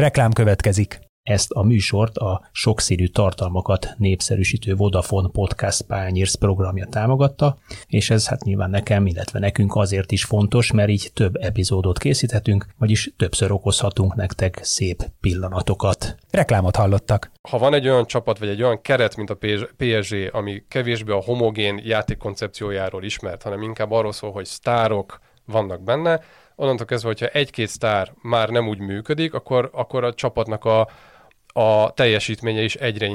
Reklám következik. Ezt a műsort a sokszínű tartalmakat népszerűsítő Vodafone Podcast Pányérsz programja támogatta, és ez hát nyilván nekem, illetve nekünk azért is fontos, mert így több epizódot készíthetünk, vagyis többször okozhatunk nektek szép pillanatokat. Reklámot hallottak. Ha van egy olyan csapat, vagy egy olyan keret, mint a PSG, ami kevésbé a homogén játékkoncepciójáról ismert, hanem inkább arról szól, hogy sztárok vannak benne, onnantól kezdve, hogyha egy-két sztár már nem úgy működik, akkor a csapatnak a teljesítménye is egyre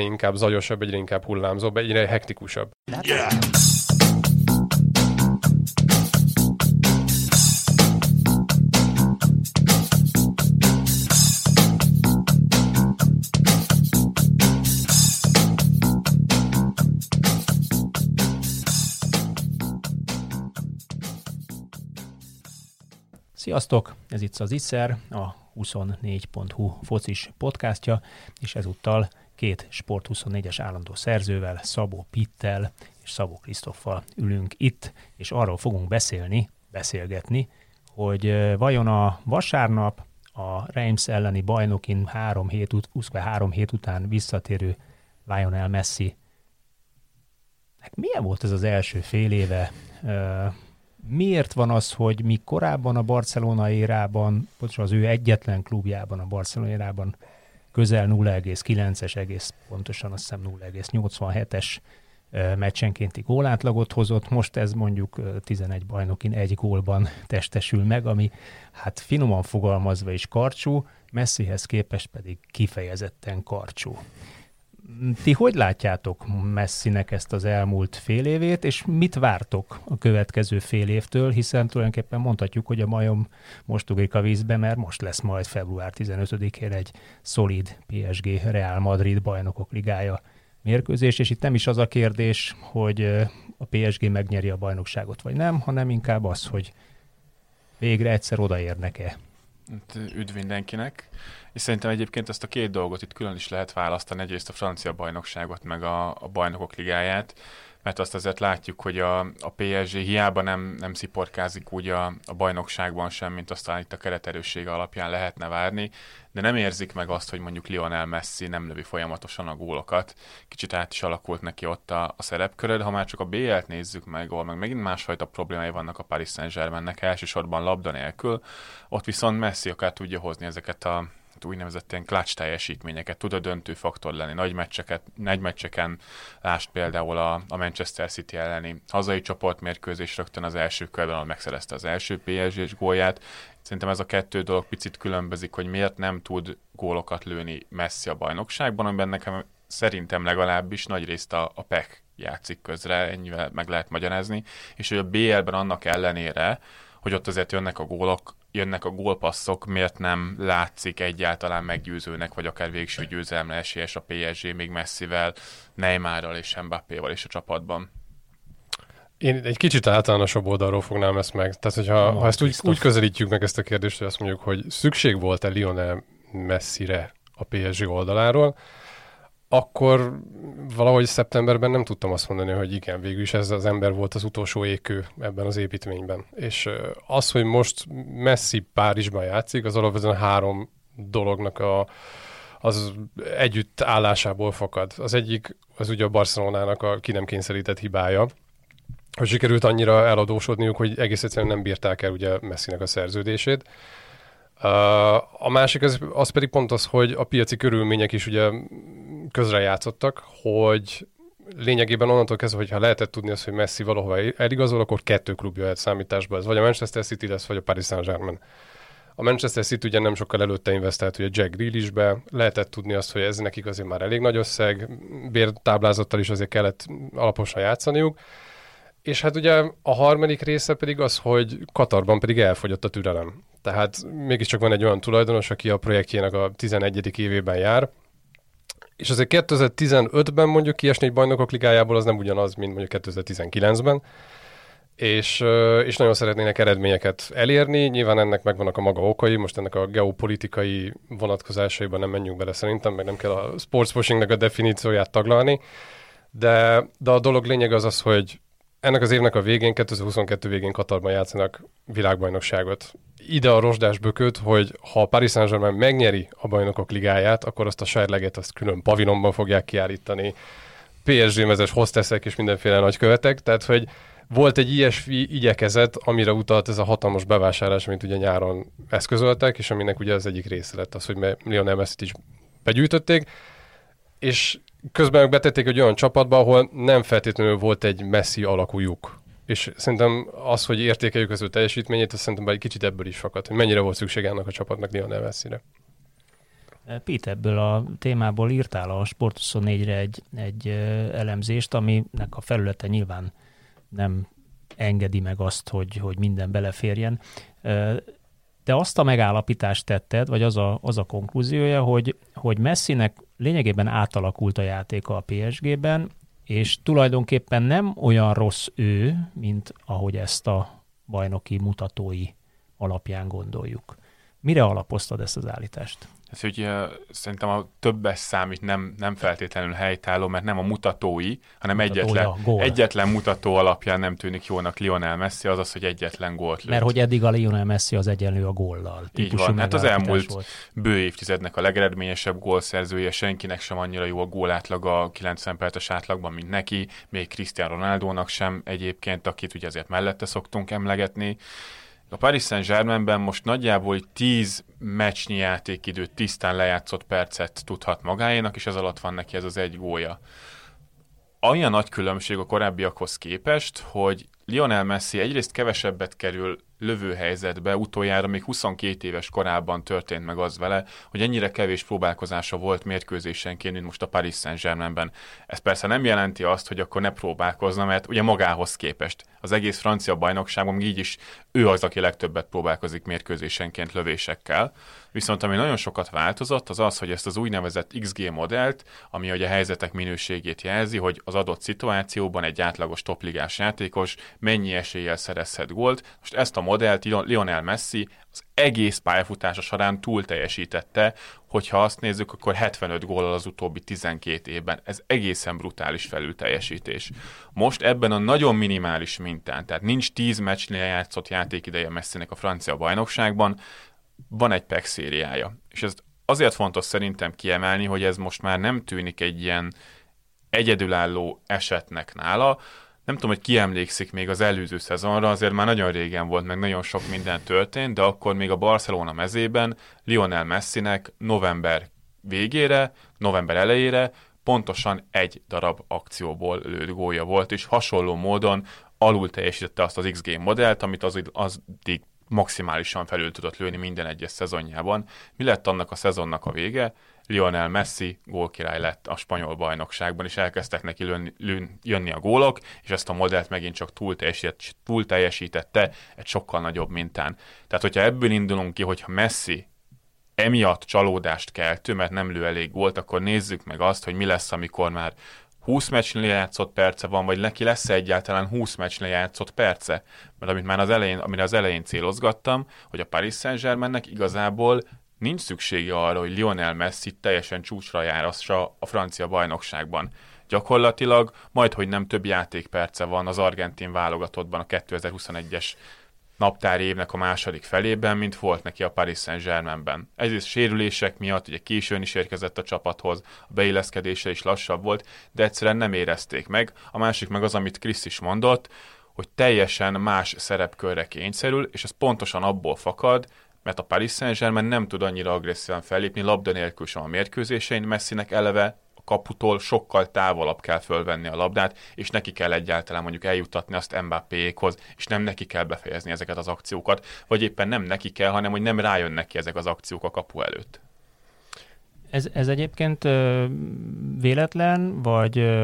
inkább zajosabb, egyre inkább hullámzóbb, egyre hektikusabb. Yeah. Sziasztok! Ez itt az Iszer, a 24.hu focis podcastja, és ezúttal két Sport24-es állandó szerzővel, Szabó Pittel és Szabó Krisztoffal ülünk itt, és arról fogunk beszélgetni, hogy vajon a vasárnap a Reims elleni bajnokin 3 hét után visszatérő Lionel Messi, milyen volt ez az első fél éve? Miért van az, hogy mi korábban a Barcelona érában, pontosan az ő egyetlen klubjában, a Barcelona érában közel 0,9-es, egész pontosan azt hiszem 0,87-es meccsenkénti gólátlagot hozott, most ez mondjuk 11 bajnokin egy gólban testesül meg, ami hát finoman fogalmazva is karcsú, Messihez képest pedig kifejezetten karcsú. Ti hogy látjátok Messinek ezt az elmúlt fél évét, és mit vártok a következő fél évtől, hiszen tulajdonképpen mondhatjuk, hogy a majom most ugrik a vízbe, mert most lesz majd február 15-én egy szolid PSG Real Madrid Bajnokok Ligája mérkőzés, és itt nem is az a kérdés, hogy a PSG megnyeri a bajnokságot vagy nem, hanem inkább az, hogy végre egyszer odaérnek-e. Üdv mindenkinek, és szerintem egyébként ezt a két dolgot itt külön is lehet választani, egyrészt a francia bajnokságot, meg a bajnokok ligáját, mert azt azért látjuk, hogy a PSG hiába nem sziporkázik úgy a bajnokságban sem, mint aztán itt a kereterőssége alapján lehetne várni, de nem érzik meg azt, hogy mondjuk Lionel Messi nem lövi folyamatosan a gólokat. Kicsit át is alakult neki ott a szerepköröd. Ha már csak a BL-t nézzük meg, ahol meg megint másfajta problémái vannak a Paris Saint-Germainnek, elsősorban labda nélkül, ott viszont Messi akár tudja hozni ezeket a úgynevezett ilyen clutch teljesítményeket, tud a döntő faktor lenni, nagy meccseken, lásd például a Manchester City elleni hazai csoportmérkőzés rögtön az első körben, ahol megszerezte az első PSG-s gólját. Szerintem ez a kettő dolog picit különbözik, hogy miért nem tud gólokat lőni Messi a bajnokságban, amiben nekem szerintem legalábbis nagyrészt a PEC játszik közre, ennyivel meg lehet magyarázni, és hogy a BL-ben annak ellenére, hogy ott azért jönnek a gólok, jönnek a gólpasszok, miért nem látszik egyáltalán meggyőzőnek, vagy akár végső győzelemre esélyes a PSG még Messivel, Neymarral és Mbappéval is a csapatban. Én egy kicsit általánosabb oldalról fognám ezt meg. Tehát, ha ezt úgy közelítjük meg ezt a kérdést, hogy azt mondjuk, hogy szükség volt-e Lionel Messire a PSG oldaláról, akkor valahogy szeptemberben nem tudtam azt mondani, hogy igen, végül is ez az ember volt az utolsó égkő ebben az építményben. És az, hogy most Messi Párizsban játszik, az alapvetően három dolognak az együtt állásából fakad. Az egyik, az ugye a Barcelonának a ki nem kényszerített hibája, hogy sikerült annyira eladósodniuk, hogy egész egyszerűen nem bírták el ugye Messinek a szerződését. A másik az pedig pont az, hogy a piaci körülmények is ugye közrejátszottak, hogy lényegében onnantól kezdve, hogyha lehetett tudni azt, hogy Messi valahova eligazol, akkor kettő klub jöhet számításba. Ez vagy a Manchester City lesz, vagy a Paris Saint-Germain. A Manchester City ugye nem sokkal előtte investált ugye Jack Grealishbe, lehetett tudni azt, hogy ez nekik azért már elég nagy összeg, bértáblázattal is azért kellett alaposan játszaniuk. És hát ugye a harmadik része pedig az, hogy Katarban pedig elfogyott a türelem. Tehát mégiscsak van egy olyan tulajdonos, aki a projektjének a 11. évében jár, és azért 2015-ben mondjuk kiesni egy bajnokok ligájából az nem ugyanaz, mint mondjuk 2019-ben, és nagyon szeretnének eredményeket elérni, nyilván ennek megvannak a maga okai, most ennek a geopolitikai vonatkozásaiban nem menjünk bele szerintem, meg nem kell a sportswashingnek a definícióját taglalni, de a dolog lényeg az, hogy ennek az évnek a végén, 2022 végén Katarban játszanak világbajnokságot. ide a rozsdás bököt, hogy ha Paris Saint-Germain megnyeri a Bajnokok Ligáját, akkor azt a serleget azt külön pavilonban fogják kiállítani. PSG-mezes hosteszek és mindenféle nagykövetek, tehát hogy volt egy ilyesmi igyekezet, amire utalt ez a hatalmas bevásárlás, amit ugye nyáron eszközöltek, és aminek ugye az egyik része lett az, hogy Lionel Messit is begyűjtötték, és közben meg betették egy olyan csapatba, ahol nem feltétlenül volt egy Messi alakú lyuk. És szerintem az, hogy értékeljük az ő teljesítményét, azt szerintem egy kicsit ebből is fakad, hogy mennyire volt szükség annak a csapatnak Lionel Messire. Pitt, ebből a témából írtál a Sport24-re egy elemzést, aminek a felülete nyilván nem engedi meg azt, hogy minden beleférjen. De azt a megállapítást tetted, vagy az a konklúziója, hogy Messinek lényegében átalakult a játéka a PSG-ben, és tulajdonképpen nem olyan rossz ő, mint ahogy ezt a bajnoki mutatói alapján gondoljuk. Mire alapoztad ezt az állítást? Ez, hogy szerintem a többes számít nem feltétlenül helytálló, mert nem a mutatói, hanem egyetlen mutató alapján nem tűnik jónak Lionel Messi, azaz, hogy egyetlen gólt lőtt. Mert hogy eddig a Lionel Messi az egyenlő a góllal. Így van, hát az elmúlt bő évtizednek a legeredményesebb gólszerzője, senkinek sem annyira jó a gólátlaga a 90 perces átlagban, mint neki, még Cristiano Ronaldónak sem egyébként, akit ugye azért mellette szoktunk emlegetni. A Paris Saint-Germainben most nagyjából 10 meccsnyi játékidőt, tisztán lejátszott percet tudhat magáénak, és ez alatt van neki ez az egy gólja. Olyan nagy különbség a korábbiakhoz képest, hogy Lionel Messi egyrészt kevesebbet kerül lövőhelyzetbe, utoljára még 22 éves korában történt meg az vele, hogy ennyire kevés próbálkozása volt mérkőzésenként, mint most a Paris Saint-Germainben. Ez persze nem jelenti azt, hogy akkor ne próbálkozna, mert ugye magához képest. Az egész francia bajnokságban így is ő az, aki legtöbbet próbálkozik mérkőzésenként lövésekkel. Viszont ami nagyon sokat változott, az az, hogy ezt az úgynevezett XG modellt, ami ugye a helyzetek minőségét jelzi, hogy az adott szituációban egy átlagos topligás játékos mennyi eséllyel szerezhet gólt. Most ezt a modellt Lionel Messi az egész pályafutása során túl teljesítette, hogyha azt nézzük, akkor 75 góllal az utóbbi 12 évben. Ez egészen brutális felülteljesítés. Most ebben a nagyon minimális mintán, tehát nincs 10 meccsnél játszott játékideje Messinek a francia bajnokságban, van egy PEC szériája. És ez azért fontos szerintem kiemelni, hogy ez most már nem tűnik egy ilyen egyedülálló esetnek nála. Nem tudom, hogy ki emlékszik még az előző szezonra, azért már nagyon régen volt, meg nagyon sok minden történt, de akkor még a Barcelona mezében Lionel Messinek november végére, november elejére pontosan egy darab akcióból lőtt gólja volt, és hasonló módon alul teljesítette azt az XG modellt, amit az maximálisan felül tudott lőni minden egyes szezonjában. Mi lett annak a szezonnak a vége? Lionel Messi gólkirály lett a spanyol bajnokságban, és elkezdtek neki jönni a gólok, és ezt a modellt megint csak túl teljesítette egy sokkal nagyobb mintán. Tehát, hogyha ebből indulunk ki, hogyha Messi emiatt csalódást keltő, mert nem lő elég gólt, akkor nézzük meg azt, hogy mi lesz, amikor már 20 meccsnél játszott perce van, vagy neki lesz egyáltalán 20 meccsnél játszott perce? Mert amire az elején célozgattam, hogy a Paris Saint-Germainnek igazából nincs szüksége arra, hogy Lionel Messi teljesen csúcsra járassa a francia bajnokságban. Gyakorlatilag majdhogy nem több játékperce van az argentin válogatottban a 2021-es naptári évnek a második felében, mint volt neki a Paris Saint-Germainben. Egyrészt sérülések miatt, ugye későn is érkezett a csapathoz, a beilleszkedése is lassabb volt, de egyszerűen nem érezték meg. A másik meg az, amit Krisz is mondott, hogy teljesen más szerepkörre kényszerül, és ez pontosan abból fakad, mert a Paris Saint-Germain nem tud annyira agresszívan fellépni, labda nélkül sem a mérkőzésein, Messinek eleve a kaputól sokkal távolabb kell fölvenni a labdát, és neki kell egyáltalán mondjuk eljutatni azt Mbappéhoz, és nem neki kell befejezni ezeket az akciókat, vagy éppen nem neki kell, hanem hogy nem rájön neki ezek az akciók a kapu előtt. Ez egyébként véletlen, vagy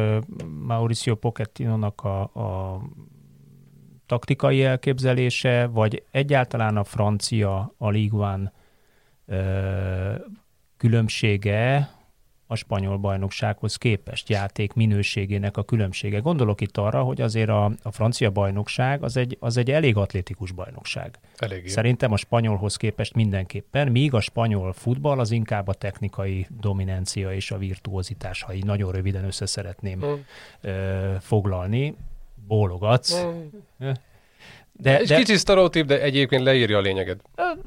Mauricio Pochettinónak a taktikai elképzelése, vagy egyáltalán a francia, a Ligue 1 különbsége a spanyol bajnoksághoz képest, játék minőségének a különbsége. Gondolok itt arra, hogy azért a francia bajnokság az egy elég atlétikus bajnokság. Elég. Szerintem a spanyolhoz képest mindenképpen, míg a spanyol futball az inkább a technikai dominancia és a virtuozitás, ha így nagyon röviden össze szeretném foglalni. Bólogatsz. De kicsi sztereotíp, de egyébként leírja a lényeget.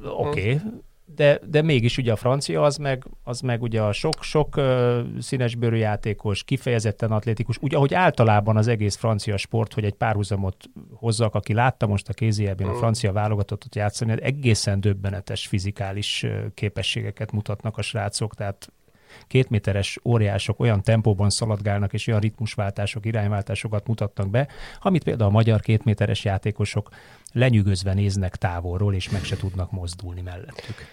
Oké. De mégis ugye a francia az meg ugye a sok színesbőrű játékos, kifejezetten atlétikus, úgy ahogy általában az egész francia sport, hogy egy párhuzamot hozzak, aki látta most a kézilabdában a francia válogatottat játszani, egészen döbbenetes fizikális képességeket mutatnak a srácok, tehát 2 méteres óriások olyan tempóban szaladgálnak, és olyan ritmusváltások, irányváltásokat mutatnak be, amit például a magyar 2 méteres játékosok lenyűgözve néznek távolról, és meg se tudnak mozdulni mellettük.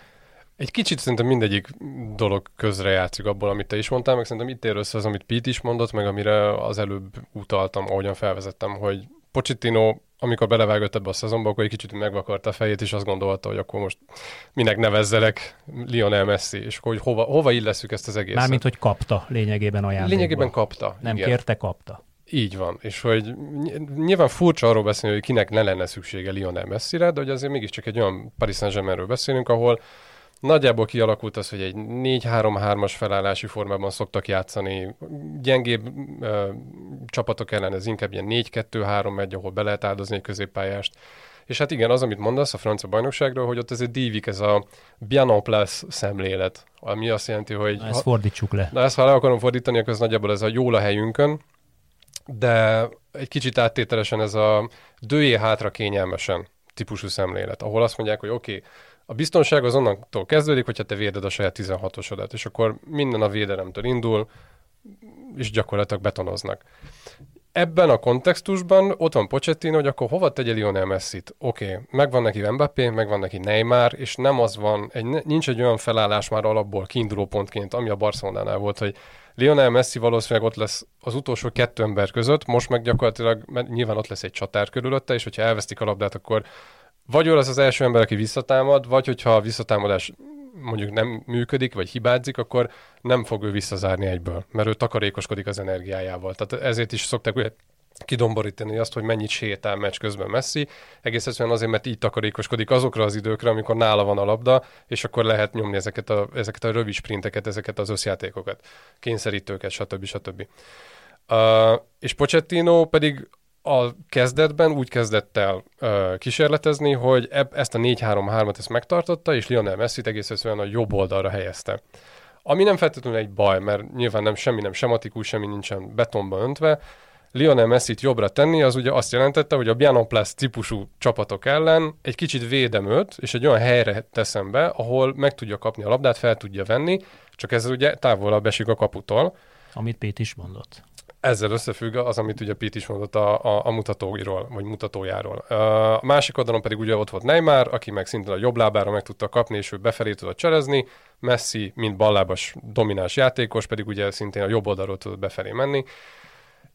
Egy kicsit szerintem mindegyik dolog közrejátszik abból, amit te is mondtál, meg szerintem itt ér össze az, amit Pitt is mondott, meg amire az előbb utaltam, ahogyan felvezettem, hogy Pochettino, amikor belevágott ebbe a szezonba, akkor egy kicsit megvakarta a fejét, és azt gondolta, hogy akkor most minek nevezzelek Lionel Messi, és akkor hogy hova illeszük ezt az egészet. Mármint, hogy kapta lényegében ajándékba. Lényegében kapta. Nem igen. Kérte, kapta. Így van, és hogy nyilván furcsa arról beszélni, hogy kinek ne lenne szüksége Lionel Messire, de hogy azért mégiscsak egy olyan Paris Saint-Germainről beszélünk, ahol nagyjából kialakult az, hogy egy 4-3-3-as felállási formában szoktak játszani. Gyengébb csapatok ellen ez inkább ilyen 4-2-3-1, ahol be lehet áldozni egy középpályást. És hát igen, az, amit mondasz a francia bajnokságról, hogy ott azért dívik ez a bien en place szemlélet, ami azt jelenti, hogy... ezt fordítsuk le. Na ezt ha le akarom fordítani, akkor ez nagyjából ez a jól a helyünkön, de egy kicsit áttételesen ez a dőjé hátra kényelmesen típusú szemlélet, ahol azt mondják, hogy oké, a biztonság az onnantól kezdődik, hogyha te véded a saját 16-osodat, és akkor minden a védelemtől indul, és gyakorlatilag betonoznak. Ebben a kontextusban ott van Pochettino, hogy akkor hova tegye Lionel Messit? Oké, megvan neki Mbappé, megvan neki Neymar, és nem az van, nincs egy olyan felállás már alapból kiinduló pontként, ami a Barcelonánál volt, hogy Lionel Messi valószínűleg ott lesz az utolsó 2 ember között, most meg gyakorlatilag nyilván ott lesz egy csatár körülötte, és hogyha elvesztik a labdát, akkor vagy ő lesz az első ember, aki visszatámad, vagy hogyha a visszatámadás mondjuk nem működik, vagy hibázik, akkor nem fog ő visszazárni egyből, mert ő takarékoskodik az energiájával. Tehát ezért is szokták kidomborítani azt, hogy mennyit sétál meccs közben Messi, egész egyszerűen azért, mert így takarékoskodik azokra az időkre, amikor nála van a labda, és akkor lehet nyomni ezeket a rövid sprinteket, ezeket az összjátékokat, kényszerítőket, stb. És Pochettino pedig a kezdetben úgy kezdett el kísérletezni, hogy ezt a 4-3-3-at ezt megtartotta, és Lionel Messit egész egyszerűen a jobb oldalra helyezte. Ami nem feltétlenül egy baj, mert nyilván semmi nem sematikus, semmi nincsen betonba öntve. Lionel Messit jobbra tenni, az ugye azt jelentette, hogy a bien en place típusú csapatok ellen egy kicsit védem őt, és egy olyan helyre teszem be, ahol meg tudja kapni a labdát, fel tudja venni, csak ez ugye távolabb esik a kaputól. Amit Pét is mondott. Ezzel összefügg az, amit ugye Pitt is mondott a mutatóiról, vagy mutatójáról. A másik oldalon pedig ugye ott volt Neymar, aki meg szintén a jobb lábára meg tudta kapni, és ő befelé tudott cserezni. Messi, mint ballábas domináns játékos, pedig ugye szintén a jobb oldalról tudott befelé menni.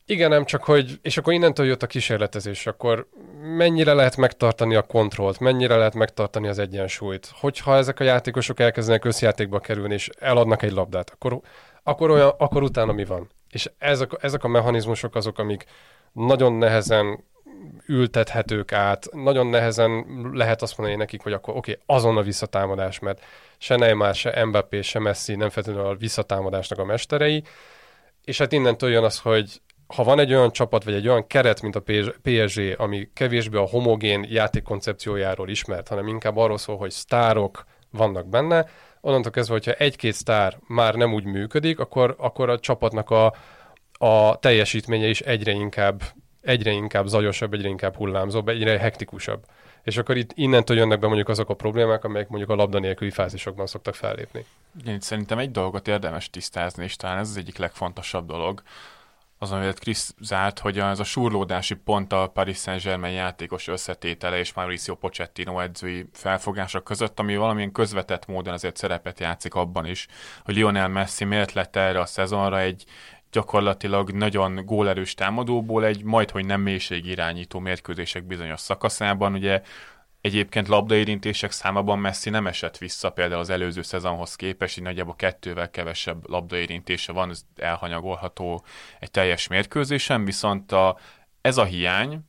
Igen, nem csak hogy... És akkor innentől jött a kísérletezés, akkor mennyire lehet megtartani a kontrollt, mennyire lehet megtartani az egyensúlyt? Hogyha ezek a játékosok elkezdenek összjátékba kerülni, és eladnak egy labdát, akkor utána mi van? És ezek a mechanizmusok azok, amik nagyon nehezen ültethetők át, nagyon nehezen lehet azt mondani nekik, hogy akkor oké, azon a visszatámadás, mert se Neymar, se Mbappé, se Messi nem feltétlenül a visszatámadásnak a mesterei, és hát innentől jön az, hogy ha van egy olyan csapat, vagy egy olyan keret, mint a PSG, ami kevésbé a homogén játékkoncepciójáról ismert, hanem inkább arról szól, hogy sztárok vannak benne, onnantól kezdve, hogyha 1-2 sztár már nem úgy működik, akkor a csapatnak a teljesítménye is egyre inkább zajosabb, egyre inkább hullámzóbb, egyre hektikusabb. És akkor itt innentől jönnek be mondjuk azok a problémák, amelyek mondjuk a labda nélküli fázisokban szoktak fellépni. Én szerintem egy dolgot érdemes tisztázni, és talán ez az egyik legfontosabb dolog, az, amit Krisz zárt, hogy az a súrlódási pont a Paris Saint-Germain játékos összetétele és Mauricio Pochettino edzői felfogása között, ami valamilyen közvetett módon azért szerepet játszik abban is, hogy Lionel Messi miért lett erre a szezonra egy gyakorlatilag nagyon gólerős támadóból egy majdhogy nem mélységirányító mérkőzések bizonyos szakaszában, ugye egyébként labdaérintések számában Messi nem esett vissza például az előző szezonhoz képest, így nagyjából 2-vel kevesebb labdaérintése van, ez elhanyagolható egy teljes mérkőzésen, viszont ez a hiány,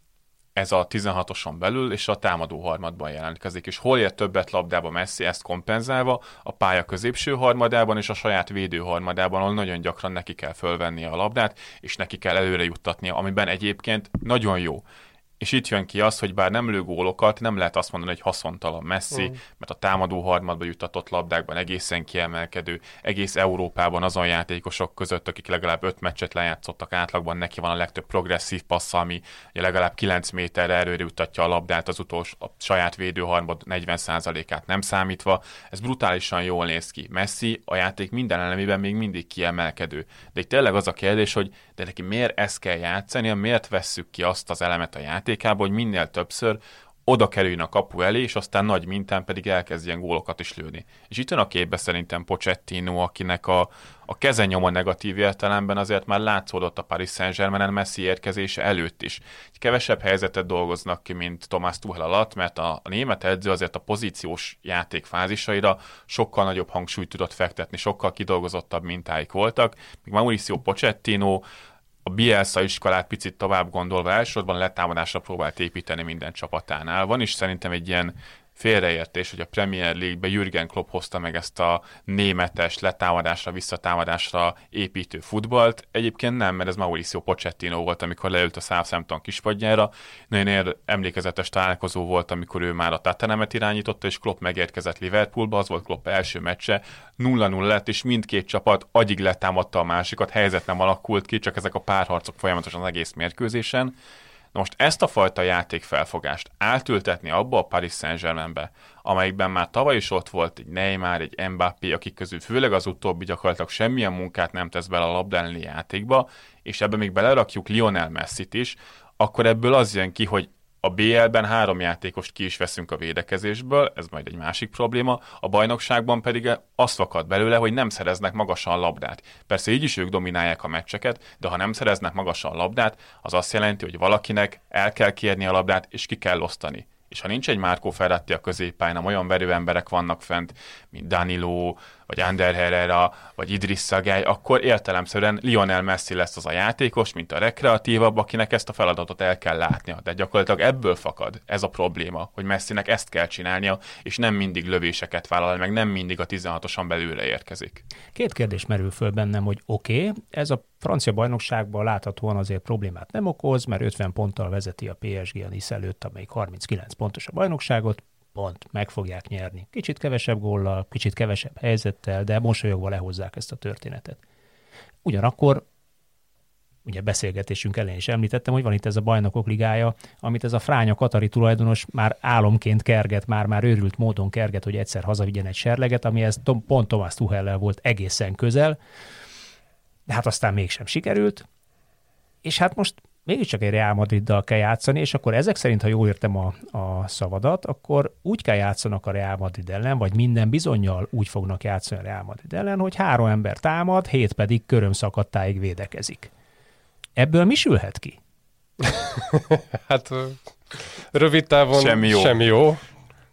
ez a 16-oson belül és a támadó harmadban jelentkezik, és hol ér többet labdába Messi, ezt kompenzálva a pálya középső harmadában és a saját védő harmadában, ahol nagyon gyakran neki kell fölvennie a labdát, és neki kell előre juttatnia, amiben egyébként nagyon jó. És itt jön ki az, hogy bár nem lő gólokat, nem lehet azt mondani, hogy haszontalan Messi, mert a támadó harmadba juttatott labdákban egészen kiemelkedő, egész Európában azon játékosok között, akik legalább 5 meccset lejátszottak átlagban, neki van a legtöbb progresszív passza, ami legalább 9 méterre erőre juttatja a labdát az utolsó, a saját védőharmad 40%-át nem számítva. Ez brutálisan jól néz ki. Messi a játék minden elemében még mindig kiemelkedő. De itt tényleg az a kérdés, hogy de neki miért ezt kell játszani, miért vesszük ki azt az elemet a játékába, hogy minél többször oda kerüljön a kapu elé, és aztán nagy mintán pedig elkezdjen gólokat is lőni. És itt jön a képbe szerintem Pochettino, akinek a kezenyoma negatív értelemben azért már látszódott a Paris Saint-Germainen Messi érkezése előtt is. Egy kevesebb helyzetet dolgoznak ki, mint Thomas Tuchel alatt, mert a német edző azért a pozíciós játék fázisaira sokkal nagyobb hangsúlyt tudott fektetni, sokkal kidolgozottabb mintáik voltak. Míg Mauricio Pochettino a Bielsa iskolát picit tovább gondolva elsősorban letámadásra próbált építeni minden csapatánál. Van is szerintem egy ilyen félreértés, hogy a Premier League-ben Jürgen Klopp hozta meg ezt a németes letámadásra, visszatámadásra építő futballt. Egyébként nem, mert ez Mauricio Pochettino volt, amikor leült a Southampton kispadjára. Nagyon emlékezetes találkozó volt, amikor ő már a Tottenhamet irányította, és Klopp megérkezett Liverpoolba, az volt Klopp első meccse, 0-0 lett, és mindkét csapat agyig letámadta a másikat, helyzet nem alakult ki, csak ezek a párharcok folyamatosan az egész mérkőzésen. Most ezt a fajta játékfelfogást átültetni abba a Paris Saint-Germainbe, amelyikben már tavaly is ott volt egy Neymar, egy Mbappé, akik közül főleg az utóbbi gyakorlatilag semmilyen munkát nem tesz bele a labdánli játékba, és ebben még belerakjuk Lionel Messit is, akkor ebből az jön ki, hogy a BL-ben 3 játékost ki is veszünk a védekezésből, ez majd egy másik probléma, a bajnokságban pedig azt fakad belőle, hogy nem szereznek magasan labdát. Persze így is ők dominálják a meccseket, de ha nem szereznek magasan labdát, az azt jelenti, hogy valakinek el kell kérni a labdát, és ki kell osztani. És ha nincs egy Marco Ferretti a középpályán, olyan verő emberek vannak fent, mint Danilo, vagy Ander Herrera, vagy Idrissa Gueye, akkor értelemszerűen Lionel Messi lesz az a játékos, mint a rekreatívabb, akinek ezt a feladatot el kell látnia. De gyakorlatilag ebből fakad ez a probléma, hogy Messinek ezt kell csinálnia, és nem mindig lövéseket vállal, meg nem mindig a 16-oson belőle érkezik. 2 kérdés merül föl bennem, hogy oké, ez a francia bajnokságban láthatóan azért problémát nem okoz, mert 50 ponttal vezeti a PSG a Nice előtt, amelyik 39 pontos a bajnokságot, pont, meg fogják nyerni. Kicsit kevesebb góllal, kicsit kevesebb helyzettel, de mosolyogva lehozzák ezt a történetet. Ugyanakkor, ugye beszélgetésünk elején is említettem, hogy van itt ez a Bajnokok Ligája, amit ez a fránya katari tulajdonos már álomként kerget, már őrült módon kerget, hogy egyszer hazavigyen egy serleget, amihez pont Thomas Tuchellel volt egészen közel, de hát aztán mégsem sikerült, és hát most mégiscsak egy Real Madriddal kell játszani, és akkor ezek szerint, ha jól értem a szavadat, akkor úgy kell játszanak a Real Madrid ellen, vagy minden bizonnyal úgy fognak játszani a Real Madrid ellen, hogy 3 ember támad, 7 pedig körömszakadtáig védekezik. Ebből mi sülhet ki? Hát rövid távon semmi jó.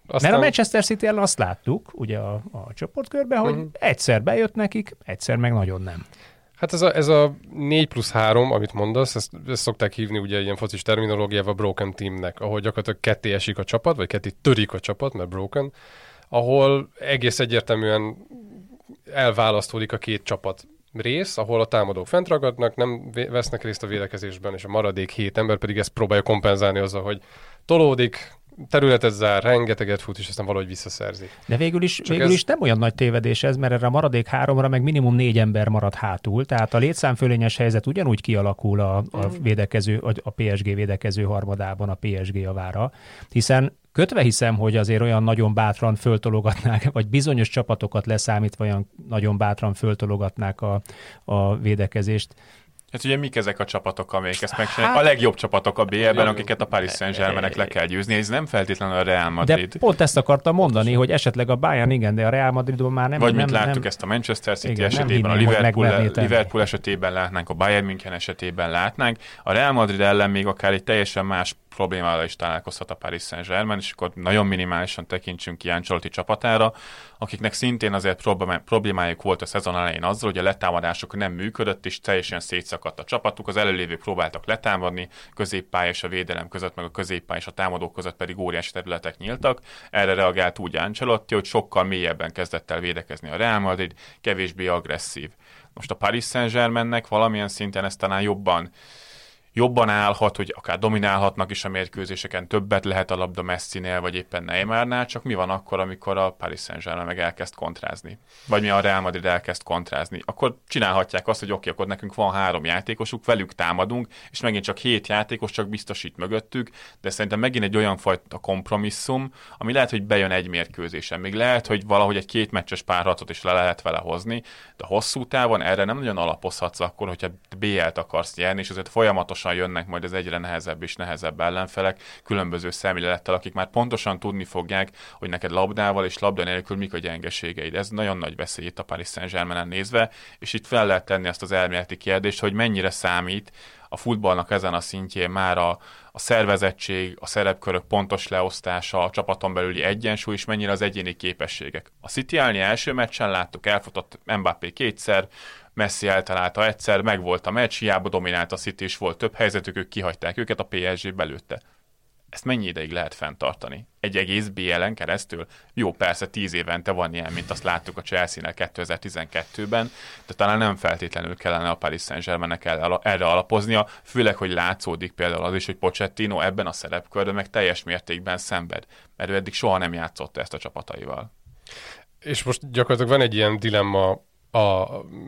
Aztán... Mert a Manchester City ellen azt láttuk, ugye a csoportkörben, hogy egyszer bejött nekik, egyszer meg nagyon nem. Hát ez a 4+3, amit mondasz, ezt szokták hívni ugye ilyen focis terminológiával broken teamnek, ahol gyakorlatilag ketté esik a csapat, vagy ketté törik a csapat, mert broken, ahol egész egyértelműen elválasztódik a 2 csapat rész, ahol a támadók fent ragadnak, nem vesznek részt a védekezésben, és a maradék 7 ember pedig ezt próbálja kompenzálni azzal, hogy tolódik, területet zár, rengeteget fut, és aztán valahogy visszaszerzi. De végül is nem olyan nagy tévedés ez, mert erre a maradék 3-ra meg minimum 4 ember marad hátul, tehát a létszámfölényes helyzet ugyanúgy kialakul a PSG védekező harmadában a PSG javára, hiszen kötve hiszem, hogy azért olyan nagyon bátran föltologatnák, vagy bizonyos csapatokat leszámítva olyan nagyon bátran föltologatnák a védekezést. Hát ugye mik ezek a csapatok, amelyek ezt megcsinálják? A legjobb csapatok a BL-ben, akiket a Paris Saint-Germainnek le kell győzni, ez nem feltétlenül a Real Madrid. De pont ezt akartam mondani, hogy esetleg a Bayern igen, de a Real Madridban már nem. Vagy mit láttuk ezt a Manchester City esetében, a Liverpool esetében látnánk, a Bayern München esetében látnánk. A Real Madrid ellen még akár egy teljesen más problémával is találkozhat a Paris Saint-Germain, és akkor nagyon minimálisan tekintsünk Ancelotti csapatára, akiknek szintén azért problémájuk volt a szezon elején azzal, hogy a letámadásuk nem működött, és teljesen szétszakadt a csapatuk, az előlévők próbáltak letámadni, középpály és a védelem között, meg a középpály és a támadók között pedig óriási területek nyíltak. Erre reagált úgy Ancelotti, hogy sokkal mélyebben kezdett el védekezni a Real Madrid, kevésbé agresszív. Most a Paris Saint-Germainnek valamilyen szinten ez talán jobban jobban állhat, hogy akár dominálhatnak is a mérkőzéseken, többet lehet a labda Messinél, vagy éppen Neymarnál, csak mi van akkor, amikor a Paris Saint-Germain meg elkezd kontrázni? Vagy mi a Real Madrid elkezd kontrázni? Akkor csinálhatják azt, hogy oké, akkor nekünk van 3 játékosuk, velük támadunk, és megint csak 7 játékos csak biztosít mögöttük, de szerintem megint egy olyan fajta kompromisszum, ami lehet, hogy bejön egy mérkőzésen. Még lehet, hogy valahogy egy 2 meccses párharcot is le lehet vele hozni, de hosszú távon erre nem nagyon alapozhatsz akkor, hogyha BL-t akarsz nyerni, és azért folyamatosan jönnek majd az egyre nehezebb és nehezebb ellenfelek, különböző szemlélettel, akik már pontosan tudni fogják, hogy neked labdával és labda nélkül mik a gyengeségeid. Ez nagyon nagy veszély itt a Paris Saint-Germainen nézve, és itt fel lehet tenni azt az elméleti kérdést, hogy mennyire számít a futballnak ezen a szintjén már a szervezettség, a szerepkörök pontos leosztása, a csapaton belüli egyensúly, és mennyire az egyéni képességek. A City elleni első meccsen láttuk, elfutott Mbappé 2-szer, Messi eltalálta 1-szer, megvolt a meccs, hiába dominált a City, és volt több helyzetük, ők kihagyták őket, a PSG belőtte. Ezt mennyi ideig lehet fenntartani? Egy egész BL-en keresztül? Jó, persze 10 évente van ilyen, mint azt láttuk a Chelsea-nél 2012-ben, de talán nem feltétlenül kellene a Paris Saint-Germainnek erre alapoznia, főleg, hogy látszódik például az is, hogy Pochettino ebben a szerepkörben meg teljes mértékben szenved, mert ő eddig soha nem játszotta ezt a csapataival. És most gyakorlatilag van egy ilyen dilemma,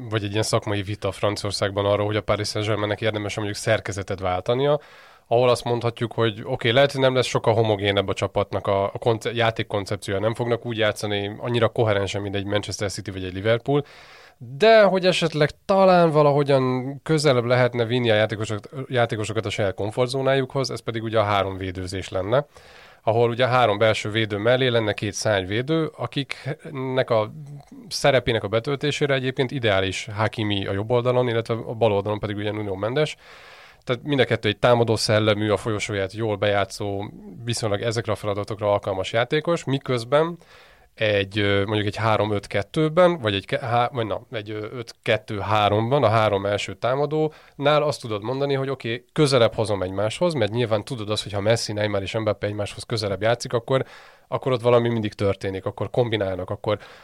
vagy egy ilyen szakmai vita Franciaországban arról, hogy a Paris Saint-Germainnek érdemes mondjuk szerkezetet váltania, ahol azt mondhatjuk, hogy oké, lehet, hogy nem lesz sokkal homogénebb a csapatnak a játékkoncepciója, nem fognak úgy játszani annyira koherensen, mint egy Manchester City vagy egy Liverpool, de hogy esetleg talán valahogyan közelebb lehetne vinni a játékosokat a saját komfortzónájukhoz, ez pedig ugye a 3 védőzés lenne, ahol ugye 3 belső védő mellé lenne 2 szárnyvédő, akiknek a szerepének a betöltésére egyébként ideális Hakimi a jobb oldalon, illetve a bal oldalon pedig ugye Nuno Mendes. Tehát mind a kettő egy támadó szellemű, a folyosóját jól bejátszó, viszonylag ezekre a feladatokra alkalmas játékos, miközben mondjuk egy 3-5-2-ben, vagy egy 5-2-3-ban, a 3 első támadónál azt tudod mondani, hogy oké, közelebb hozom egymáshoz, mert nyilván tudod azt, hogy ha Messi, Neymar és Mbappé egymáshoz közelebb játszik, akkor ott valami mindig történik, akkor kombinálnak,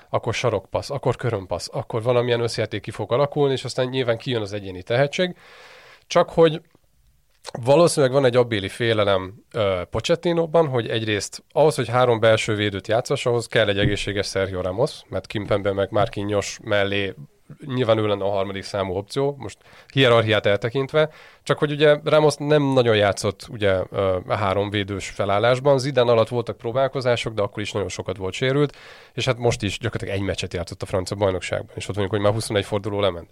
akkor sarokpassz, akkor körömpassz, akkor valamilyen összjáték ki fog alakulni, és aztán nyilván kijön az egyéni tehetség. Csak hogy valószínűleg van egy abbéli félelem Pochettinoban, hogy egyrészt ahhoz, hogy 3 belső védőt játszass, ahhoz kell egy egészséges Sergio Ramos, mert Kimpembe meg Marquinhos mellé nyilván ő lenne a 3. számú opció, most hierarchiát eltekintve, csak hogy ugye Ramos nem nagyon játszott ugye a 3 védős felállásban, Zidane alatt voltak próbálkozások, de akkor is nagyon sokat volt sérült, és hát most is gyakorlatilag egy meccset játszott a francia bajnokságban, és ott mondjuk, hogy már 21 forduló lement.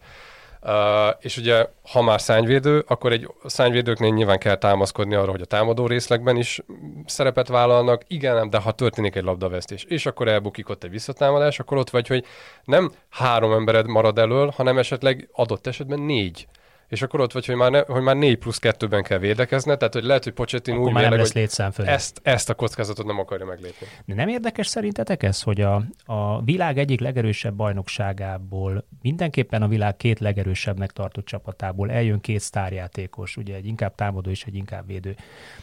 És ugye, ha már szárnyvédő, akkor egy szárnyvédőknél nyilván kell támaszkodni arra, hogy a támadó részlegben is szerepet vállalnak, igen, de ha történik egy labdavesztés, és akkor elbukik ott egy visszatámadás, akkor ott vagy, hogy nem 3 embered marad elől, hanem esetleg adott esetben 4. És akkor ott vagy, hogy már 4+2-ben kell védekezned, tehát hogy lehet, hogy Pochettino úgy véleg, hogy ezt a kockázatot nem akarja meglépni. De nem érdekes szerintetek ez, hogy a világ egyik legerősebb bajnokságából, mindenképpen a világ 2 legerősebbnek tartott csapatából eljön 2 sztárjátékos, ugye egy inkább támadó és egy inkább védő.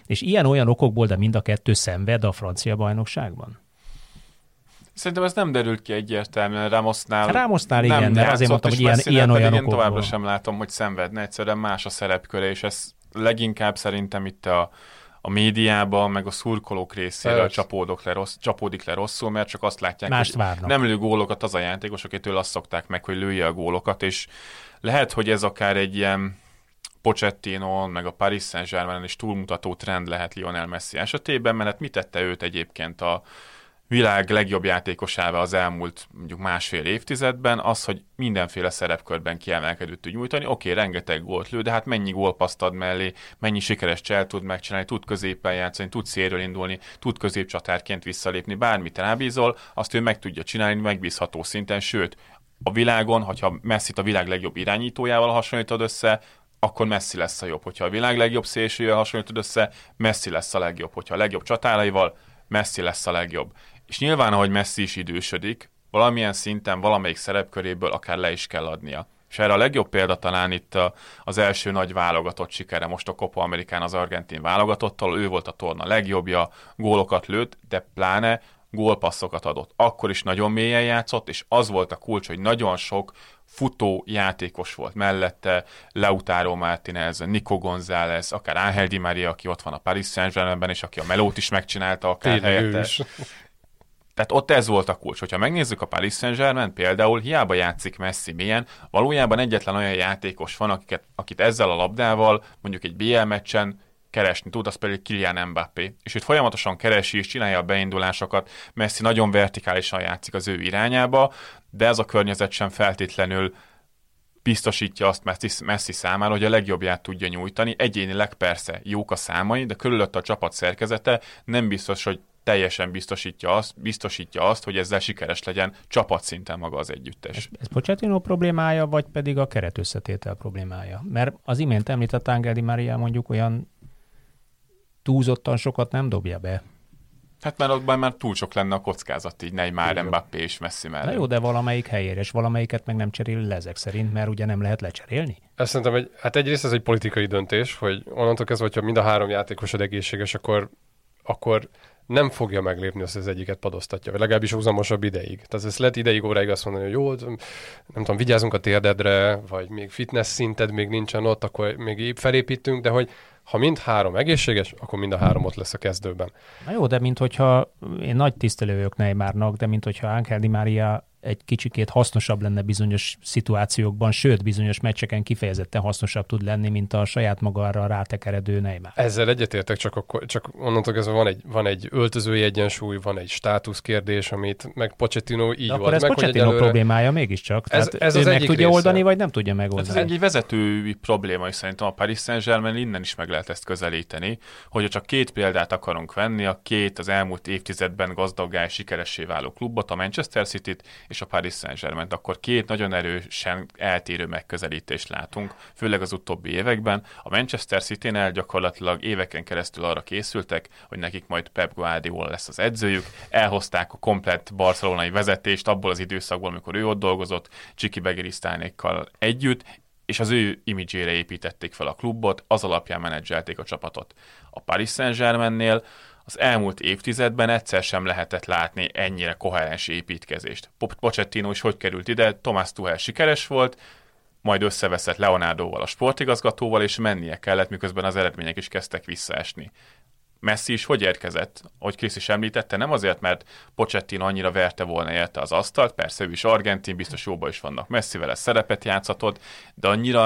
És ilyen-olyan okokból, de mind a 2 szenved a francia bajnokságban? Szerintem ez nem derült ki egyértelműen Ramosnál nem igen, mert azért mondtam, hogy ilyen olyan továbbra sem látom, hogy szenvedne, egyszerűen más a szerepköre, és ez leginkább szerintem itt a médiában, meg a szurkolók részéről csapódik le rosszul, mert csak azt látják, mást hogy várnak. Nem lő gólokat az a játékos, akitől azt szokták meg, hogy lője a gólokat, és lehet, hogy ez akár egy ilyen Pochettino, meg a Paris Saint-Germain is túlmutató trend lehet Lionel Messi esetében, mert hát mit tette őt egyébként a világ legjobb játékosává az elmúlt mondjuk másfél évtizedben, az, hogy mindenféle szerepkörben kiemelkedőt tud nyújtani, oké, rengeteg gólt lő, de hát mennyi gólpaszt ad mellé, mennyi sikeres cselt tud megcsinálni, tud középen játszani, tud szélről indulni, tud középcsatárként visszalépni, bármit rábízol, azt ő meg tudja csinálni megbízható szinten, sőt, a világon, hogyha Messit a világ legjobb irányítójával hasonlítod össze, akkor Messi lesz a jobb, hogyha a világ legjobb szélsőjével hasonlítod össze, Messi lesz a legjobb, hogyha a legjobb csatáraival, Messi lesz a legjobb. És nyilván, ahogy Messi is idősödik, valamilyen szinten, valamelyik szerepköréből akár le is kell adnia. És erre a legjobb példa talán itt az első nagy válogatott sikere most a Copa Americán az argentin válogatottal, ő volt a torna legjobbja, gólokat lőtt, de pláne gólpasszokat adott. Akkor is nagyon mélyen játszott, és az volt a kulcs, hogy nagyon sok futó játékos volt mellette, Lautaro Martinez, Nico González, akár Ángel Di María, aki ott van a Paris Saint-Germainben, és aki a melót is megcsinálta, akár helyette. Tehát ott ez volt a kulcs. Hogyha megnézzük a Paris Saint-Germain, például hiába játszik Messi mélyen, valójában egyetlen olyan játékos van, akit ezzel a labdával, mondjuk egy BL meccsen keresni tud, az pedig Kylian Mbappé. És itt folyamatosan keresi és csinálja a beindulásokat, Messi nagyon vertikálisan játszik az ő irányába, de ez a környezet sem feltétlenül biztosítja azt Messi számára, hogy a legjobbját tudja nyújtani. Egyénileg persze jók a számai, de körülött a csapat szerkezete nem biztos, hogy teljesen biztosítja azt, hogy ezzel sikeres legyen csapatszinten maga az együttes. Ez Pochettino problémája, vagy pedig a keretösszetétel problémája? Mert az imént említett Ángel Di María mondjuk olyan túlzottan sokat nem dobja be. Hát mert abban már túl sok lenne a kockázat, így Neymar, Mbappé és Messi mellett. Na jó, de valamelyik helyére, és valamelyiket meg nem cserél le ezek szerint, mert ugye nem lehet lecserélni? Ezt szerintem, egyrészt ez egy politikai döntés, hogy onnantól kezdve, hogyha mind a három játékosod egészséges, akkor nem fogja meglépni azt, hogy az egyiket padoztatja, vagy legalábbis húzamosabb ideig. Tehát ezt lehet ideig, óráig azt mondani, hogy jó, nem tudom, vigyázunk a térdedre, vagy még fitness szinted még nincsen ott, akkor még épp felépítünk, de hogy ha mind három egészséges, akkor mind a három ott lesz a kezdőben. Na jó, de minthogyha én nagy tisztelő vagyok Neymarnak, de minthogyha Ángel Di María egy kicsikét hasznosabb lenne bizonyos szituációkban, sőt, bizonyos meccseken kifejezetten hasznosabb tud lenni, mint a saját magára rátekeredő Neymar. Ezzel egyetértek, csak onnantól kezdve van egy öltözői egyensúly, van egy státusz kérdés, amit meg Pochettino így van. Akkor ez meg, Pochettino előre... problémája mégiscsak. Ez az meg egyik tudja része. Oldani, vagy nem tudja megoldani. Ez egy vezetői probléma, és szerintem a Paris Saint-Germain innen is meg lehet ezt közelíteni, hogyha csak két példát akarunk venni, a két az elmúlt évtizedben gazdaggá és sikeressé váló klubot, a Manchester Cityt és a Paris Saint-Germain, akkor két nagyon erősen eltérő megközelítést látunk, főleg az utóbbi években. A Manchester City-nél gyakorlatilag éveken keresztül arra készültek, hogy nekik majd Pep Guardiola lesz az edzőjük, elhozták a komplett barcelonai vezetést abból az időszakból, amikor ő ott dolgozott, Csiki Begiristánékkal együtt, és az ő imidzsére építették fel a klubot, az alapján menedzselték a csapatot. A Paris Saint-Germainnél az elmúlt évtizedben egyszer sem lehetett látni ennyire koherens építkezést. Pochettino is hogy került ide, Thomas Tuchel sikeres volt, majd összeveszett Leonardoval, a sportigazgatóval, és mennie kellett, miközben az eredmények is kezdtek visszaesni. Messi is hogy érkezett, ahogy Krisz is említette, nem azért, mert Pochettino annyira verte volna érte az asztalt, persze ő is argentin, biztos jóban is vannak Messivel, ez szerepet játszhatod, de annyira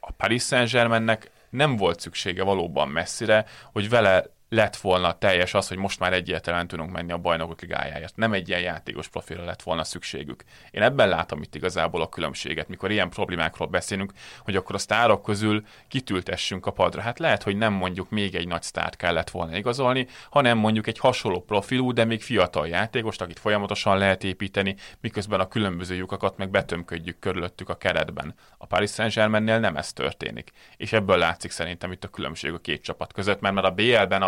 a Paris Saint-Germainnek nem volt szüksége valóban Messire, hogy vele lett volna teljes az, hogy most már egyértelműen tudunk menni a Bajnokok Ligájáért. Nem egy ilyen játékos profilra lett volna szükségük. Én ebben látom itt igazából a különbséget, mikor ilyen problémákról beszélünk, hogy akkor a sztárok közül kitültessünk a padra. Hát lehet, hogy nem mondjuk még egy nagy sztárt kellett volna igazolni, hanem mondjuk egy hasonló profilú, de még fiatal játékost, akit folyamatosan lehet építeni, miközben a különböző lyukakat meg betömködjük körülöttük a keretben. A Paris Saint-Germainnél nem ez történik. És ebből látszik szerintem itt a különbség a két csapat között, mert már a BL-ben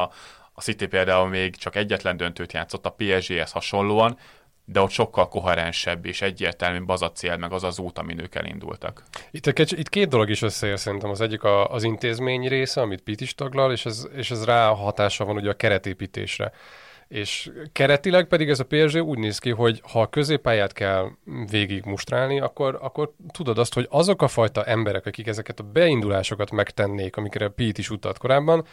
a City például még csak egyetlen döntőt játszott a PSG-hez hasonlóan, de ott sokkal koherensebb és egyértelműbb az a cél, meg az az út, amin ők elindultak. Itt két dolog is összeér szerintem. Az egyik az intézmény része, amit Pitt is taglal, és ez rá hatása van ugye a keretépítésre. És keretileg pedig ez a PSG úgy néz ki, hogy ha a középpályát kell végig mustrálni, akkor tudod azt, hogy azok a fajta emberek, akik ezeket a beindulásokat megtennék, amikre Pitt is utalt korábban,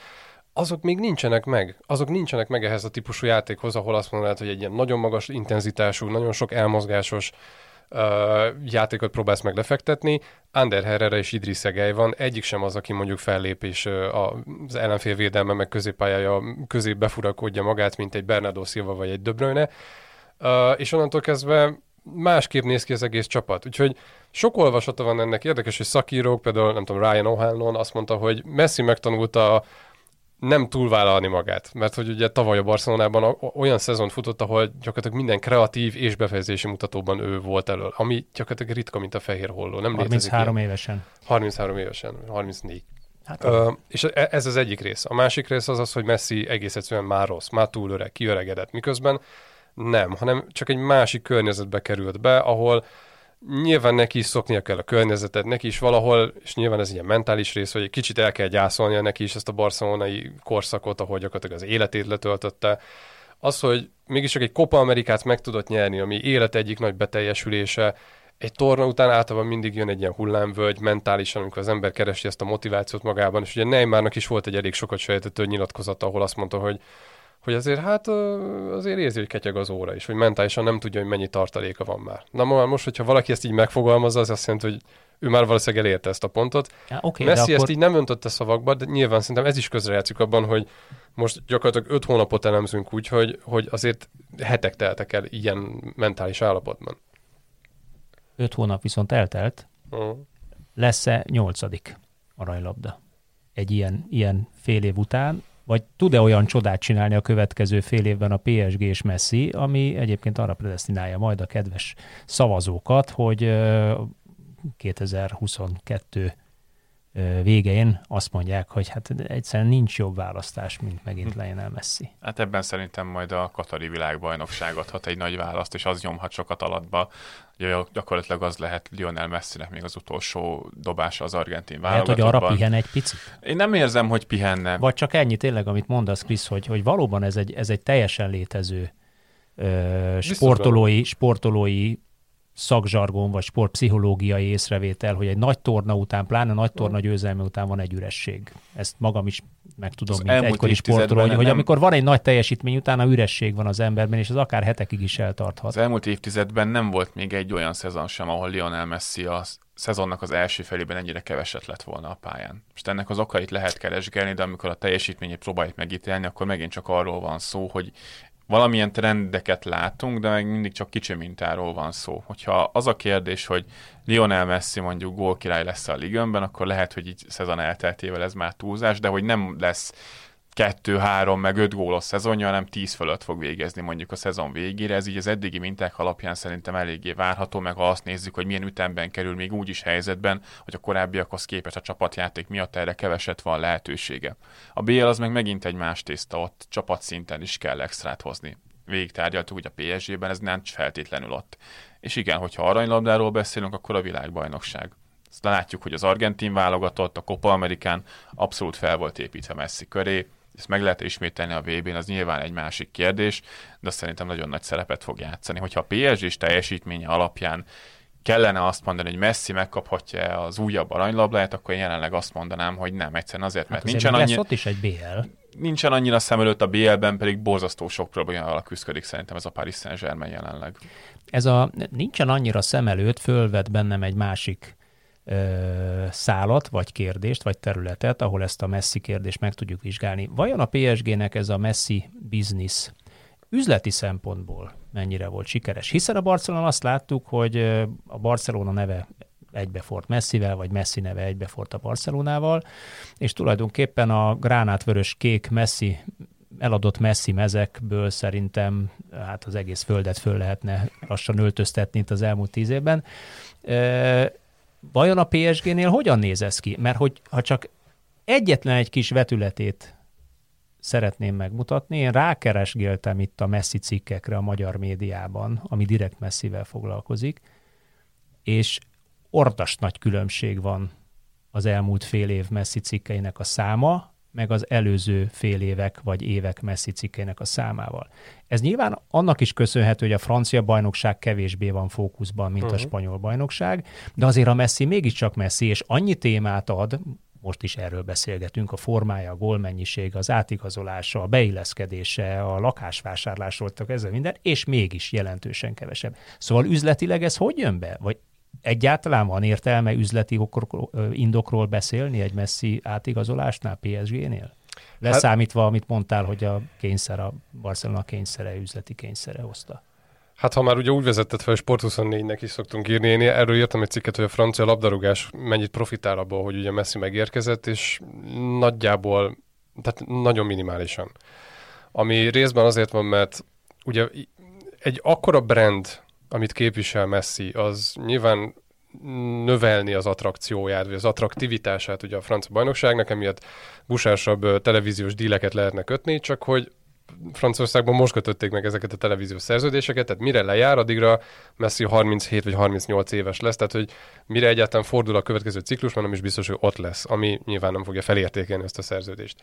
azok nincsenek meg ehhez a típusú játékhoz, ahol azt mondanád, hogy egy ilyen nagyon magas intenzitású, nagyon sok elmozgásos játékot próbálsz meg lefektetni. Ander Herrera és Idrissa Gueye van, egyik sem az, aki mondjuk fellépés az ellenfél védelme, meg középpályája közé befurakodja magát, mint egy Bernardo Silva vagy egy De Bruyne. És onnantól kezdve másképp néz ki az egész csapat. Úgyhogy sok olvasata van ennek, érdekes, hogy szakírók, például nem tudom, Ryan O'Hanlon azt mondta, hogy Messi megtanulta nem túlvállalni magát, mert hogy ugye tavaly a Barcelonában olyan szezont futott, ahol gyakorlatilag minden kreatív és befejezési mutatóban ő volt elől, ami gyakorlatilag ritka, mint a fehér holló. Nem 34. Hát, és ez az egyik rész. A másik rész az, hogy Messi egész egyszerűen már rossz, már túl öreg, kiöregedett, miközben nem, hanem csak egy másik környezetbe került be, ahol nyilván neki is szoknia kell a környezetet, neki is valahol, és nyilván ez ilyen mentális rész, hogy egy kicsit el kell gyászolnia neki is ezt a barcelonai korszakot, ahogy gyakorlatilag az életét letöltötte. az, hogy mégis csak egy Copa Amerikát meg tudott nyerni, ami élet egyik nagy beteljesülése, egy torna után általában mindig jön egy ilyen hullámvölgy mentálisan, amikor az ember keresi ezt a motivációt magában, és ugye Neymarnak is volt egy elég sokat sejtető nyilatkozata, ahol azt mondta, hogy azért azért érzi, hogy ketyeg az óra is, hogy mentálisan nem tudja, hogy mennyi tartaléka van már. Na most, hogyha valaki ezt így megfogalmazza, az azt jelenti, hogy ő már valószínűleg elérte ezt a pontot. Messi ezt így nem öntötte szavakba, de nyilván szerintem ez is közrejátszik abban, hogy most gyakorlatilag 5 hónapot elemzünk úgy, hogy azért hetek teltek el ilyen mentális állapotban. 5 hónap viszont eltelt, lesz-e 8. aranylabda egy ilyen fél év után, vagy tud-e olyan csodát csinálni a következő fél évben a PSG és Messi, ami egyébként arra predesztinálja majd a kedves szavazókat, hogy 2022 végén azt mondják, hogy hát egyszerűen nincs jobb választás, mint megint Lionel Messi. Hát ebben szerintem majd a katari világbajnokság adhat egy nagy választ, és az nyomhat sokat alatba, hogy gyakorlatilag az lehet Lionel Messinek még az utolsó dobása az argentin válogatottban. Hát, hogy arra pihen egy picit? Én nem érzem, hogy pihenne. Vagy csak ennyi tényleg, amit mondasz, Krisz, hogy valóban ez egy teljesen létező sportolói szakzsargon vagy sportpszichológiai észrevétel, hogy egy nagy torna után, pláne nagy torna győzelme után van egy üresség. Ezt magam is meg tudom, mint egykori sportoló, hogy amikor van egy nagy teljesítmény, utána üresség van az emberben, és az akár hetekig is eltarthat. Az elmúlt évtizedben nem volt még egy olyan szezon sem, ahol Lionel Messi a szezonnak az első felében ennyire keveset lett volna a pályán. Most ennek az okait lehet keresgélni, de amikor a teljesítményét próbáljuk megítélni, akkor megint csak arról van szó, hogy valamilyen trendeket látunk, de még mindig csak kicsi mintáról van szó. Hogyha az a kérdés, hogy Lionel Messi mondjuk gólkirály lesz a ligönben, akkor lehet, hogy így szezon elteltével ez már túlzás, de hogy nem lesz 2, 3, meg 5 gólos szezonja, hanem 10 fölött fog végezni mondjuk a szezon végére. Ez így az eddigi minták alapján szerintem eléggé várható, meg ha azt nézzük, hogy milyen ütemben kerül még úgy is helyzetben, hogy a korábbiakhoz képest a csapatjáték miatt erre keveset van lehetősége. A BL az meg megint egy más tészta, ott csapatszinten is kell extrát hozni. Végig tárgyaltuk, hogy a PSG-ben ez nem feltétlenül ott. És igen, hogyha aranylabdáról beszélünk, akkor a világbajnokság. Ezt látjuk, hogy az argentin válogatott a Copa Amerikán abszolút fel volt építve Messi köré. Ezt meg lehet ismételni a VB-n, az nyilván egy másik kérdés, de azt szerintem nagyon nagy szerepet fog játszani. Hogyha a PSG-s teljesítménye alapján kellene azt mondani, hogy Messi megkaphatja az újabb aranylabdáját, akkor én jelenleg azt mondanám, hogy nem, egyszerűen azért, mert azért nincsen annyi... Ott is egy BL. Nincsen annyira szem előtt a BL-ben, pedig borzasztó sok problémával küszködik szerintem ez a Paris Saint-Germain jelenleg. Ez a nincsen annyira szem előtt fölvet bennem egy másik szálat, vagy kérdést, vagy területet, ahol ezt a Messi kérdést meg tudjuk vizsgálni. Vajon a PSG-nek ez a Messi business üzleti szempontból mennyire volt sikeres? Hiszen a Barcelona azt láttuk, hogy a Barcelona neve egybefort Messivel, vagy Messi neve egybefort a Barcelonával, és tulajdonképpen a gránátvörös-kék Messi eladott Messi mezekből szerintem hát az egész földet föl lehetne lassan öltöztetni itt az elmúlt 10 évben. Vajon a PSG-nél hogyan néz ez ki? Mert hogy ha csak egyetlen egy kis vetületét szeretném megmutatni, én rákeresgéltem itt a Messi cikkekre a magyar médiában, ami direkt Messivel foglalkozik, és ordas nagy különbség van az elmúlt fél év Messi cikkeinek a száma, meg az előző fél évek vagy évek Messi cikkeinek a számával. Ez nyilván annak is köszönhető, hogy a francia bajnokság kevésbé van fókuszban, mint a spanyol bajnokság, de azért a Messi mégiscsak Messi, és annyi témát ad, most is erről beszélgetünk, a formája, a gólmennyisége, az átigazolása, a beilleszkedése, a lakásvásárlásról, ez minden, és mégis jelentősen kevesebb. Szóval üzletileg ez hogy jön be? Vagy egyáltalán van értelme üzleti indokról beszélni egy Messi átigazolásnál, PSG-nél? Leszámítva, amit mondtál, hogy a Barcelona kényszere, üzleti kényszere hozta. Hát ha már ugye úgy vezetett fel, hogy Sport24-nek is szoktunk írni, én erről írtam egy cikket, hogy a francia labdarúgás mennyit profitál abból, hogy ugye Messi megérkezett, és nagyjából, tehát nagyon minimálisan. Ami részben azért van, mert ugye egy akkora brand, amit képvisel Messi, az nyilván növelni az attrakcióját, vagy az attraktivitását ugye a francia bajnokságnak, emiatt busásabb televíziós díleket lehetne kötni, csak hogy Franciaországban most kötötték meg ezeket a televíziós szerződéseket, tehát mire lejár, addigra Messi 37 vagy 38 éves lesz, tehát hogy mire egyáltalán fordul a következő ciklus, mert nem is biztos, hogy ott lesz, ami nyilván nem fogja felértékelni ezt a szerződést.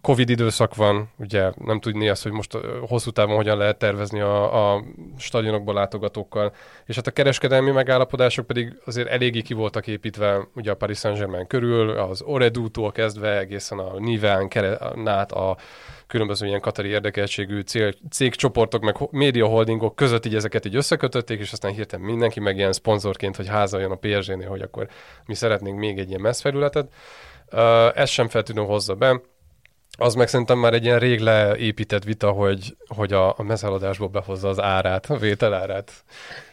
Covid időszak van, ugye nem tudni azt, hogy most hosszú távon hogyan lehet tervezni a stadionokból látogatókkal, és hát a kereskedelmi megállapodások pedig azért eléggé ki voltak építve ugye a Paris Saint-Germain körül, az Oredútól kezdve egészen a Niván nát a különböző ilyen katari érdekeltségű cégcsoportok, meg médiaholdingok között így ezeket így összekötötték, és aztán hirtelen mindenki meg ilyen szponzorként, hogy házaljon a PSG-nél, hogy akkor mi szeretnénk még egy ilyen messzfelületet. Ezt sem feltűnő hozza be. Az meg szerintem már egy ilyen rég leépített vita, hogy a mezőadásból behozza az árát, a vételárát.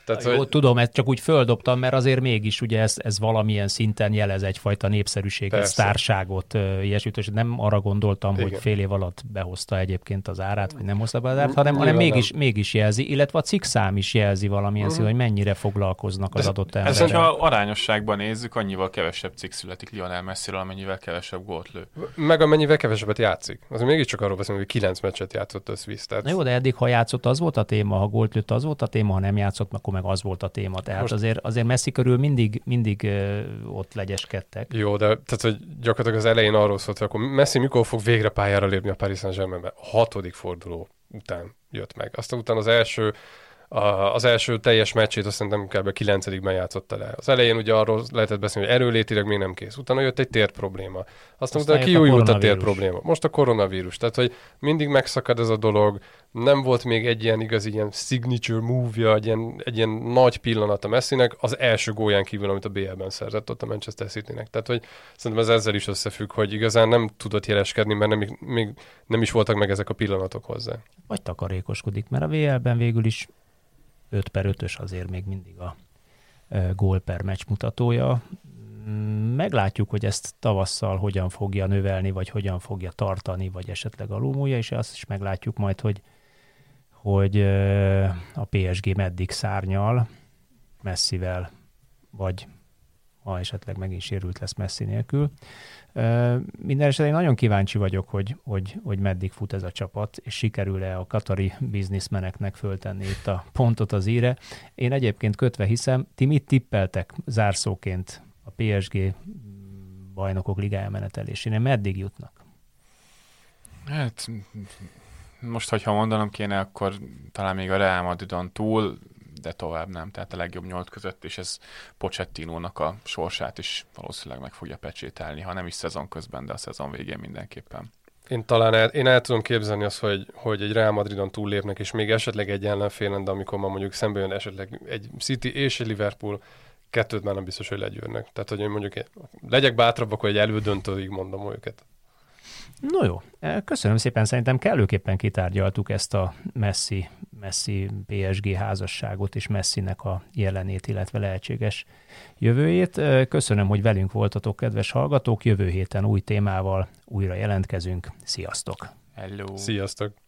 Tehát, jó, hogy... tudom, ezt csak úgy földobtam, mert azért mégis ugye ez valamilyen szinten jelez egyfajta népszerűséget, persze, sztárságot, ilyesmit, és nem arra gondoltam, igen, hogy fél év alatt behozta egyébként az árát, vagy nem hozta be az árát, hanem mégis jelzi, illetve a cikkszám is jelzi valamilyen szinten, hogy mennyire foglalkoznak az adott emberek. Ezt, ha arányosságban nézzük, annyival kevesebb cikk születik Lionel Messiről, amennyivel kevesebb gólt lő. Meg amennyivel kevesebbet játszik. Az mégis csak arról beszélünk, hogy 9 meccset játszott összvisz. Tehát... Na jó, de eddig, ha játszott, az volt a téma, ha gólt lőtt, az volt a téma, ha nem játszott, akkor meg az volt a téma. Tehát most azért Messi körül mindig ott legyeskedtek. Jó, de tehát, hogy gyakorlatilag az elején arról szólt, hogy akkor Messi mikor fog végre pályára lépni a Paris Saint-Germainbe? 6. forduló után jött meg. Aztán utána az első teljes meccsét azt szerintem kb. 9-ben játszotta le. Az elején ugye arról lehetett beszélni, hogy erőlétileg még nem kész. Utána jött egy térd probléma. Aztán utána kiújult a térd probléma. Most a koronavírus. Tehát, hogy mindig megszakad ez a dolog. Nem volt még egy ilyen igazi ilyen signature move-ja, egy ilyen nagy pillanat a Messinek az első gólján kívül, amit a BL-ben szerzett ott a Manchester Citynek. Tehát, hogy szerintem ez ezzel is összefügg, hogy igazán nem tudott jeleskedni, mert még nem is voltak meg ezek a pillanatok hozzá. Vagy takarékoskodik, mert a BL-ben végül is 5/5-ös azért még mindig a gól per meccs mutatója. Meglátjuk, hogy ezt tavasszal hogyan fogja növelni, vagy hogyan fogja tartani, vagy esetleg alulmúlja, és azt is meglátjuk majd, hogy a PSG meddig szárnyal, Messivel, vagy ha esetleg megint sérült lesz Messi nélkül. Minden esetben én nagyon kíváncsi vagyok, hogy meddig fut ez a csapat, és sikerül-e a katari bizniszmeneknek föltenni itt a pontot az íre. Én egyébként kötve hiszem, ti mit tippeltek zárszóként a PSG Bajnokok Ligája menetelésénél? Meddig jutnak? Hát most, hogyha mondanom kéne, akkor talán még a Real Madridon túl, de tovább nem, tehát a legjobb 8 között, és ez Pochettinónak a sorsát is valószínűleg meg fogja pecsételni, ha nem is szezon közben, de a szezon végén mindenképpen. Én talán el tudom képzelni azt, hogy egy Real Madridon túllépnek, és még esetleg egy ellenfélen, de amikor már mondjuk szembe jön esetleg egy City és egy Liverpool, kettőt már nem biztos, hogy legyőrnek. Tehát, hogy mondjuk legyek bátrabbak, hogy egy elődöntőig mondom őket. No jó, köszönöm szépen, szerintem kellőképpen kitárgyaltuk ezt a Messi PSG házasságot és Messinek a jelenét, illetve lehetséges jövőjét. Köszönöm, hogy velünk voltatok, kedves hallgatók, jövő héten új témával újra jelentkezünk. Sziasztok! Hello! Sziasztok!